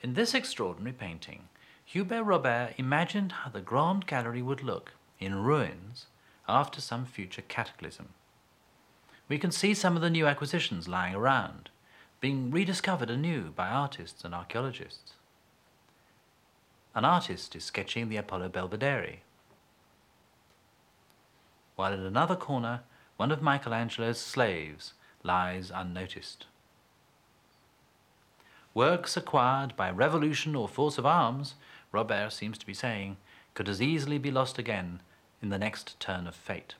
In this extraordinary painting, Hubert Robert imagined how the Grand Gallery would look, in ruins, after some future cataclysm. We can see some of the new acquisitions lying around, being rediscovered anew by artists and archaeologists. An artist is sketching the Apollo Belvedere, while in another corner, one of Michelangelo's slaves lies unnoticed. Works acquired by revolution or force of arms, Robert seems to be saying, could as easily be lost again in the next turn of fate.